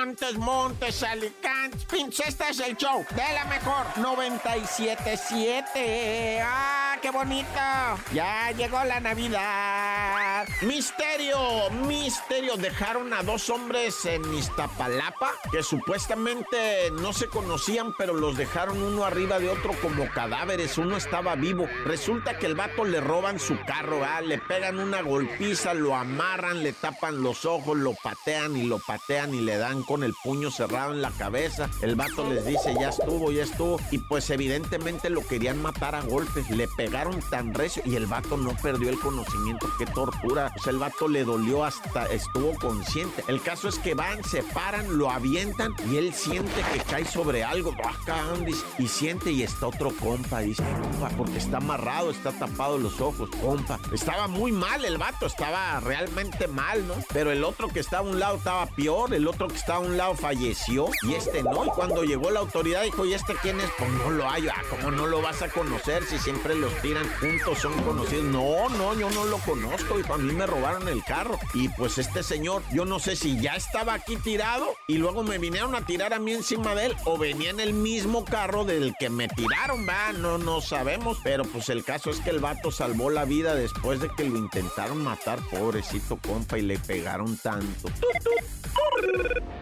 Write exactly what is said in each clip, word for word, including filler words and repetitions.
Montes, Montes, Alicantes, Pinches. Este es el show de la mejor noventa y siete punto siete. ¡Ah, qué bonito! Ya llegó la Navidad. Misterio, misterio. Dejaron a dos hombres en Iztapalapa que supuestamente no se conocían, pero los dejaron uno arriba de otro como cadáveres. Uno estaba vivo. Resulta que el vato le roban su carro, ¿ah? Le pegan una golpiza, lo amarran, le tapan los ojos, lo patean y lo patean y le dan con el puño cerrado en la cabeza. El vato les dice, ya estuvo, ya estuvo. Y pues evidentemente lo querían matar a golpes. Le pegaron tan recio y el vato no perdió el conocimiento. ¡Qué tortura! O sea, el vato le dolió hasta estuvo consciente. El caso es que van, se paran, lo avientan y él siente que cae sobre algo. Y siente y está otro compa. Dice, compa, porque está amarrado, está tapado los ojos, compa. Estaba muy mal el vato, estaba realmente mal, ¿no? Pero el otro que estaba a un lado estaba peor, el otro que estaba a un lado falleció y este no. Y cuando llegó la autoridad dijo, ¿y este quién es? Pues no lo hay. Ah, ¿cómo no lo vas a conocer si siempre los tiran juntos, son conocidos? No, no, yo no lo conozco y a mí me robaron el carro. Y pues este señor, yo no sé si ya estaba aquí tirado y luego me vinieron a tirar a mí encima de él o venía en el mismo carro del que me tiraron, va, no, no sabemos. Pero pues el caso es que el vato salvó la vida después de que lo intentaron matar, pobrecito compa, y le pegaron tanto.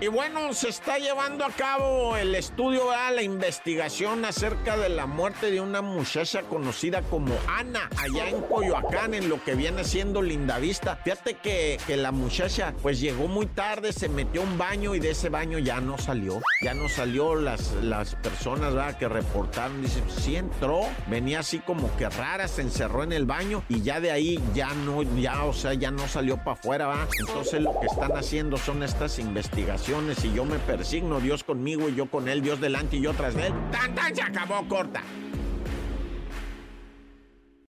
Y bueno, se está llevando a cabo el estudio, a la investigación acerca de la muerte de una muchacha conocida como Ana, allá en Coyoacán, en lo que viene siendo Lindavista. Fíjate que, que la muchacha pues llegó muy tarde, se metió a un baño y de ese baño ya no salió. Ya no salió. Las, las personas, ¿verdad?, que reportaron, dicen, sí entró, venía así como que rara, se encerró en el baño y ya de ahí ya no, ya, o sea, ya no salió para afuera, ¿verdad? Entonces lo que están haciendo son estas investigaciones y yo me persigno, Dios conmigo y yo con él, Dios delante y yo tras de él. ¡Tan, tan! Se acabó, corta.